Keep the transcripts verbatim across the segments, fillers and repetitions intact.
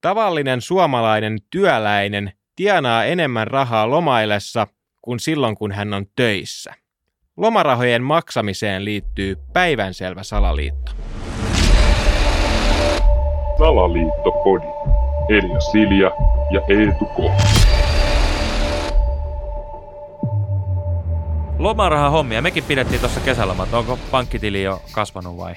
Tavallinen suomalainen työläinen tienaa enemmän rahaa lomaillessa kuin silloin, kun hän on töissä. Lomarahojen maksamiseen liittyy päivänselvä salaliitto. Salaliittopodi. Elja Silja ja Eetu K. Lomarahahommia. Mekin pidettiin tuossa kesälomat. Onko pankkitili jo kasvanut vai?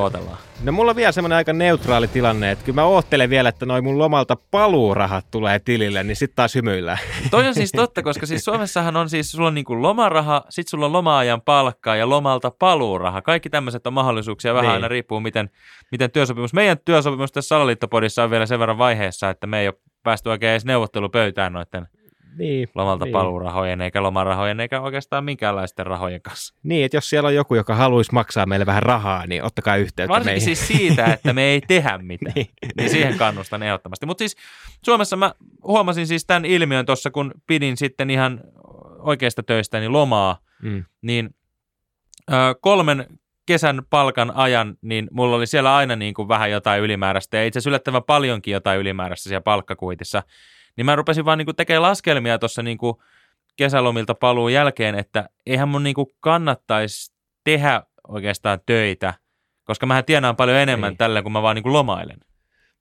Ootellaan. No mulla on vielä semmoinen aika neutraali tilanne, että kyllä mä oottelen vielä, että noi mun lomalta paluurahat tulee tilille, niin sit taas hymyillään. Toi on siis totta, koska siis Suomessahan on siis, sulla on niin kuin lomaraha, sit sulla on loma-ajan palkkaa ja lomalta paluuraha. Kaikki tämmöiset on mahdollisuuksia, vähän niin. Aina riippuu miten, miten työsopimus. Meidän työsopimus tässä Salaliittopodissa on vielä sen verran vaiheessa, että me ei ole päästy oikein edes neuvottelupöytään noitten niin, lomalta niin. paluurahojen eikä lomarahojen eikä oikeastaan minkäänlaisten rahojen kanssa. Niin, että jos siellä on joku, joka haluaisi maksaa meille vähän rahaa, niin ottakaa yhteyttä meihin. Varsinkin siis siitä, että me ei tehdä mitään, niin. niin siihen kannustan ehdottomasti. Mutta siis Suomessa mä huomasin siis tämän ilmiön tuossa, kun pidin sitten ihan oikeasta töistäni lomaa, mm. niin ö, kolmen kesän palkan ajan, niin mulla oli siellä aina niin kuin vähän jotain ylimääräistä ja itse asiassa yllättävän paljonkin jotain ylimääräistä siellä palkkakuitissa. Niin mä rupesin vaan niinku tekemään laskelmia tuossa niinku kesälomilta paluun jälkeen, että eihän mun niinku kannattaisi tehdä oikeastaan töitä, koska mähän tienaan paljon enemmän niin. tällä, kun mä vaan niinku lomailen.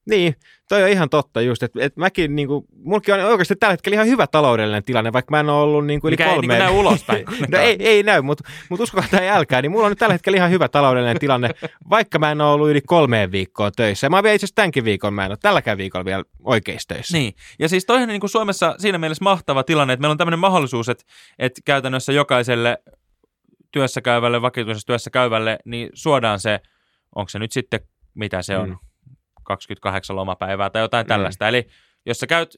Niin, toi on ihan totta just, että et mäkin niinku, mulki on oikeasti tällä hetkellä ihan hyvä taloudellinen tilanne, vaikka mä en ole ollut niinku yli kolmeen. Mikä ei niinku näy ulospäin. No ei, ei näy, mutta mut uskokaa tai älkää, niin mulla on nyt tällä hetkellä ihan hyvä taloudellinen tilanne, vaikka mä en ole ollut yli kolmeen viikkoon töissä. Mä oon vielä itse asiassa tämänkin viikon, mä en ole tälläkään viikolla vielä oikeissa töissä. Niin, ja siis toihan niinku Suomessa siinä mielessä mahtava tilanne, että meillä on tämmöinen mahdollisuus, että et käytännössä jokaiselle työssä käyvälle, vakituisessa työssä käyvälle, niin suodaan se, onko se nyt sitten, mitä se on? Mm. kaksikymmentäkahdeksan lomapäivää tai jotain tällaista. Mm. Eli jos sä käyt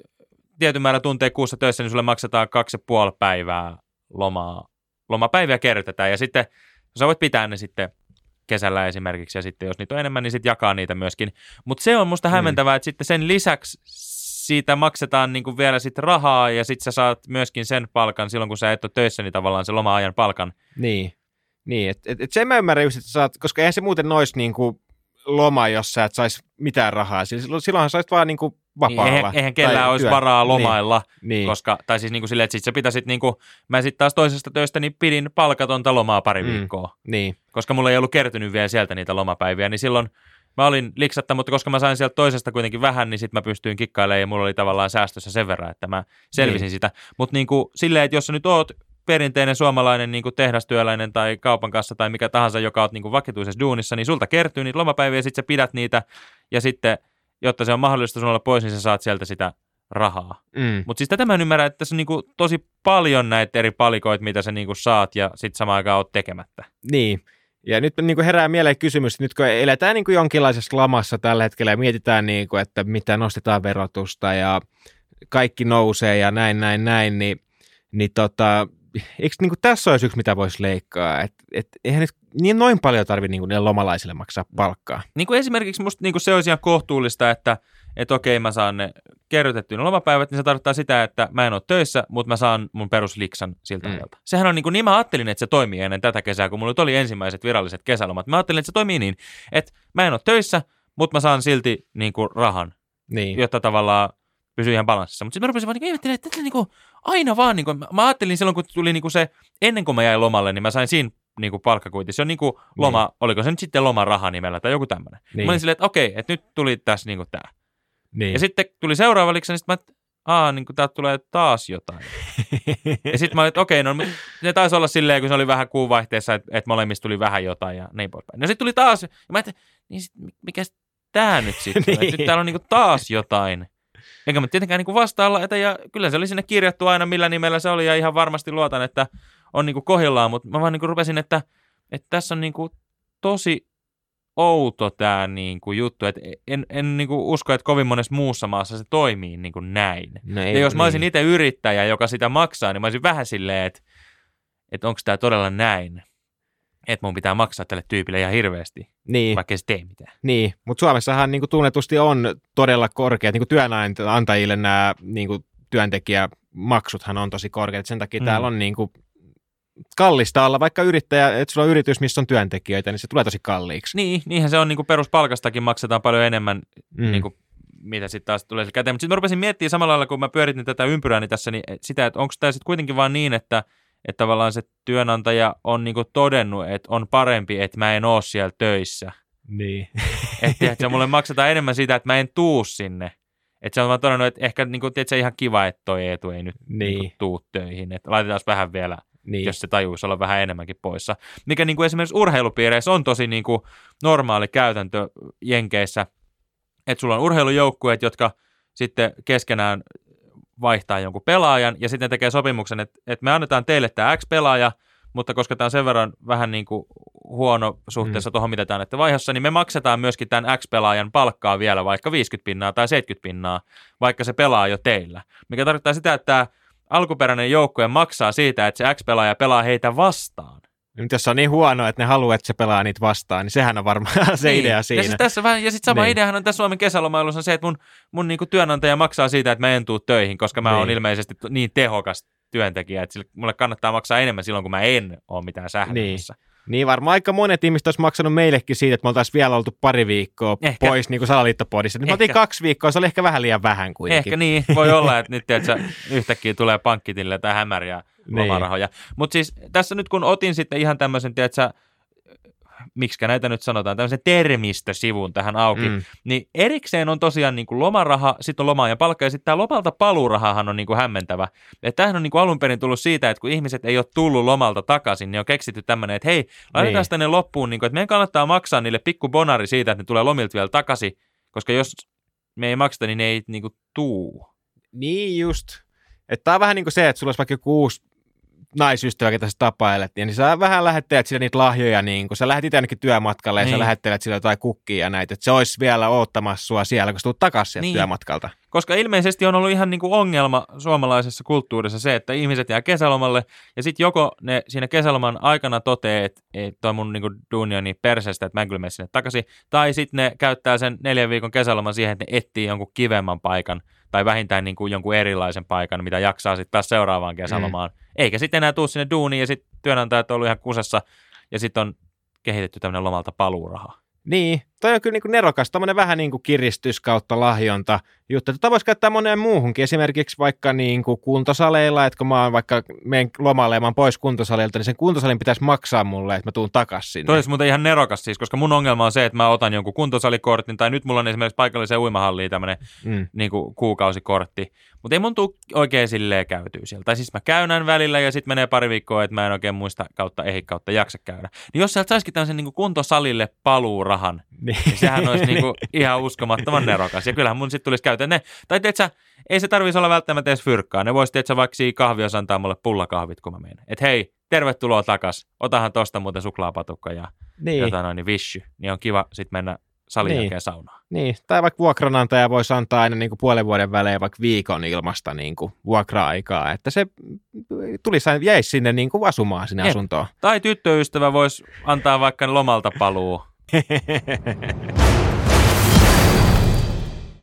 tietyn määrä tunteja kuussa töissä, niin sulle maksetaan kaksi ja puoli päivää lomaa. Lomapäiviä kerrytetään ja sitten sä voit pitää ne sitten kesällä esimerkiksi ja sitten jos niitä on enemmän, niin sitten jakaa niitä myöskin. Mutta se on musta hämmentävää, mm. että sitten sen lisäksi siitä maksetaan niinku vielä sitten rahaa ja sitten sä saat myöskin sen palkan silloin, kun sä et ole töissä, niin tavallaan se loma-ajan palkan. Niin, niin. että et, et sen mä ymmärrän just, että saat, koska eihän se muuten nois niinku loma, jos sä et saisi mitään rahaa. Silloinhan sä olisit vaan niin kuin vapaalla. Eihän, eihän kellään olisi työ. Varaa lomailla. Niin. Koska, tai siis niin kuin silleen, että sit sä pitäisit niin kuin, mä sitten taas toisesta töistä niin pidin palkatonta lomaa pari mm. viikkoa. Niin. Koska mulla ei ollut kertynyt vielä sieltä niitä lomapäiviä, niin silloin mä olin liksatta, mutta koska mä sain sieltä toisesta kuitenkin vähän, niin sitten mä pystyin kikkailemaan ja mulla oli tavallaan säästössä sen verran, että mä selvisin niin. sitä. Mutta niin kuin silleen, että jos sä nyt oot perinteinen suomalainen niin kuin tehdastyöläinen tai kaupan kanssa tai mikä tahansa, joka on niin kuin vakituisessa duunissa, niin sulta kertyy niitä lomapäiviä ja sitten sä pidät niitä ja sitten, jotta se on mahdollista sinulla pois, niin sä saat sieltä sitä rahaa. Mm. Mutta siis tätä mä ymmärrän, että tässä on niin kuin tosi paljon näitä eri palikoita, mitä sä niin kuin saat ja sitten samaan aikaan oot tekemättä. Niin. Ja nyt niin kuin herää mieleen kysymys, että nyt kun eletään niin kuin jonkinlaisessa lamassa tällä hetkellä ja mietitään, niin kuin, että mitä nostetaan verotusta ja kaikki nousee ja näin, näin, näin, niin, niin tota... Eikö niin kuin tässä olisi yksi, mitä voisi leikkaa? Et, et, eihän nyt niin noin paljon tarvitse niin kuin niille lomalaisille maksaa palkkaa. Niin kuin esimerkiksi musta niin kuin se olisi ihan kohtuullista, että et okei mä saan ne kerrytettyyn lomapäivät, niin se tarkoittaa sitä, että mä en ole töissä, mutta mä saan mun perusliksan siltä ajalta. Mm. Sehän on niin kuin, niin mä ajattelin, että se toimii ennen tätä kesää, kun mulla oli ensimmäiset viralliset kesälomat. Mä ajattelin, että se toimii niin, että mä en ole töissä, mutta mä saan silti niin kuin rahan, niin. jotta tavallaan pysyy ihan balanssissa. Mutta sitten mä rupesin vaan niin kuin, että niin kuin, aina vaan, niin kuin, mä ajattelin silloin, kun tuli niin kuin se, ennen kuin mä jäin lomalle, niin mä sain siinä niin kuin palkkakuitin. Se on niin kuin loma, niin. oliko se nyt sitten lomaraha nimellä tai joku tämmöinen. Niin. Mä olin silleen, että okei, että nyt tuli tässä niin kuin tämä. Niin. Ja sitten tuli seuraava liksa, niin sitten mä, aah, niin kuin täältä tulee taas jotain. Ja sitten mä olin, että okei, no ne taisi olla silleen, kun se oli vähän kuun vaihteessa, että, että molemmista tuli vähän jotain ja niin poispäin. No sitten tuli taas, ja mä ajattelin, niin sit, mikä tämä nyt sitten niin. Nyt täällä on niin kuin taas jotain. Enkä mä tietenkään niin vastaalla, että ja kyllä se oli sinne kirjattu aina, millä nimellä se oli, ja ihan varmasti luotan, että on niin kohdillaan, mutta mä vaan niin rupesin, että, että tässä on niin tosi outo tämä niin juttu, että en, en niin usko, että kovin monessa muussa maassa se toimii niin näin. No ei, ja jos mä olisin niin. itse yrittäjä, joka sitä maksaa, niin mä olisin vähän silleen, että, että onko tämä todella näin, että mun pitää maksaa tälle tyypille ihan hirveästi. Niin. Vaikka se tee mitään. Niin, mutta Suomessahan niinku tunnetusti on todella korkeat, niinku työnantajille nämä niinku työntekijämaksuthan on tosi korkeat, sen takia mm. täällä on niinku kallista olla, vaikka yrittäjä, että sulla on yritys, missä on työntekijöitä, niin se tulee tosi kalliiksi. Niin, niinhän se on, niinku peruspalkastakin maksetaan paljon enemmän mm. niinku mitä sitten taas tulee käteen. Mutta sitten mä rupesin miettimään samalla lailla, kun mä pyöritin tätä ympyrääni tässä, niin sitä, että onko tämä sitten kuitenkin vaan niin, että, että tavallaan se työnantaja on niinku todennut, että on parempi, että mä en ole siellä töissä. Niin. Että et mulle maksetaan enemmän siitä, että mä en tuu sinne. Että se on vaan todennut, että ehkä niinku, tiedät, se ihan kiva, että toi Eetu ei nyt niin. niinku, tuu töihin. Että laitetaan vähän vielä. Niin. Jos se tajuisi olla vähän enemmänkin poissa. Mikä niin kuin esimerkiksi urheilupiireissä on tosi niin kuin normaali käytäntö Jenkeissä, että sulla on urheilujoukkueet, jotka sitten keskenään vaihtaa jonkun pelaajan ja sitten tekee sopimuksen, että, että me annetaan teille tämä X-pelaaja, mutta koska tämä on sen verran vähän niin kuin huono suhteessa mm. tuohon, mitä te annette vaihdossa, niin me maksetaan myöskin tämän X-pelaajan palkkaa vielä vaikka viisikymmentä pinnaa tai seitsemänkymmentä pinnaa, vaikka se pelaa jo teillä. Mikä tarkoittaa sitä, että tämä alkuperäinen joukkue maksaa siitä, että se X-pelaaja pelaa heitä vastaan. Nyt jos se on niin huono, että ne haluaa, että se pelaa niitä vastaan, niin sehän on varmaan se niin. idea siinä. Ja siis tässä vähän, ja sitten sama niin. ideahan on tässä Suomen kesälomailussa on se, että mun, mun niinku työnantaja maksaa siitä, että mä en tuu töihin, koska mä niin. oon ilmeisesti niin tehokas työntekijä, että mulle kannattaa maksaa enemmän silloin, kun mä en ole mitään sähkössä. Niin. Niin varmaan aika monet ihmiset olisi maksanut meillekin siitä, että me oltaisiin vielä oltu pari viikkoa ehkä. Pois niin kuin salaliittopodissa. Nyt me oltiin kaksi viikkoa, se oli ehkä vähän liian vähän kuitenkin. Ehkä niin, voi olla, että nyt tiedätkö, yhtäkkiä tulee pankkitille tai hämäriä lomarahoja. Niin. Mutta siis tässä nyt kun otin sitten ihan tämmöisen, tiedätkö, miksikä näitä nyt sanotaan, tämmöisen termistösivun tähän auki, mm. niin erikseen on tosiaan niin kuin lomaraha, sitten on loma ja palkka, ja sitten tämä lomalta paluurahahan on niin kuin hämmentävä. Et tämähän on niin kuin alun perin tullut siitä, että kun ihmiset ei ole tullut lomalta takaisin, niin on keksitty tämmöinen, että hei, laitetaan sitä ne loppuun, niin kuin, että meidän kannattaa maksaa niille pikku bonari siitä, että ne tulee lomilta vielä takaisin, koska jos me ei makseta, niin ne ei niin kuin tuu. Niin just. Että tämä on vähän niin kuin se, että sulla olisi vaikka joku uusi naisystävä, ketä sä tapailet, niin sä vähän lähettelet sille niitä lahjoja, niin kun sä lähdet itse ainakin työmatkalle ja niin. sä lähettelet sille jotain kukkia ja näitä, että se olisi vielä oottamassa sua siellä, kun sä tulet takaisin sieltä niin. työmatkalta. Koska ilmeisesti on ollut ihan niin kuin ongelma suomalaisessa kulttuurissa se, että ihmiset jää kesälomalle ja sitten joko ne siinä kesäloman aikana toteaa, että toi mun niin kuin duuni on niin perseestä, että mä en kyllä mene sinne takaisin, tai sitten ne käyttää sen neljän viikon kesäloman siihen, että ne etsii jonkun kivemmän paikan tai vähintään niin kuin jonkun erilaisen paikan, mitä jaksaa sitten taas seuraavaan kesälomaan. Mm. Eikä sitten enää tule sinne duuniin ja sitten työnantajat on ollut ihan kusessa ja sitten on kehitetty tämmöinen lomalta paluuraha. Niin, toi on kyllä niin kuin nerokas, tämmöinen vähän niin kuin kiristys kautta lahjonta juttu. Tätä voisi käyttää moneen muuhunkin, esimerkiksi vaikka niin kuin kuntosaleilla, että kun mä oon vaikka menen lomalle ja mä oon pois kuntosalilta, niin sen kuntosalin pitäisi maksaa mulle, että mä tuun takaisin sinne. Toi olisi muuten ihan nerokas siis, koska mun ongelma on se, että mä otan jonkun kuntosalikortin, tai nyt mulla on esimerkiksi paikalliseen uimahalliin tämmöinen mm. niin kuin kuukausikortti, mutta ei mun tule oikein silleen käytyä sieltä. Tai siis mä käynän välillä ja sitten menee pari viikkoa, että mä en oikein muista kautta ehdi kautta jaksa käydä. Niin jos sieltä saisikin tämmöisen niin kuin kuntosalille paluurahan, niin. niin sehän olisi niinku ihan uskomattoman nerokas. Ja kyllähän mun sitten tulisi käyttää ne. Tai teetkö, ei se tarvitsisi olla välttämättä edes fyrkkaa. Ne voisi teetkö vaikka siinä kahviossa antaa mulle pullakahvit, kun mä menen. Että hei, tervetuloa takas. Otahan tosta muuten suklaapatukka ja niin. jotain noin, niin vissy. Niin on kiva sitten mennä salin niin. jälkeen saunaan. Niin, tai vaikka vuokranantaja voisi antaa aina niinku puolen vuoden välein vaikka viikon ilmasta niinku vuokra-aikaa. Että se tulisi, jäisi sinne niinku asumaan sinne et. Asuntoon. Tai tyttöystävä voisi antaa vaikka lomalta paluu. Hehehehe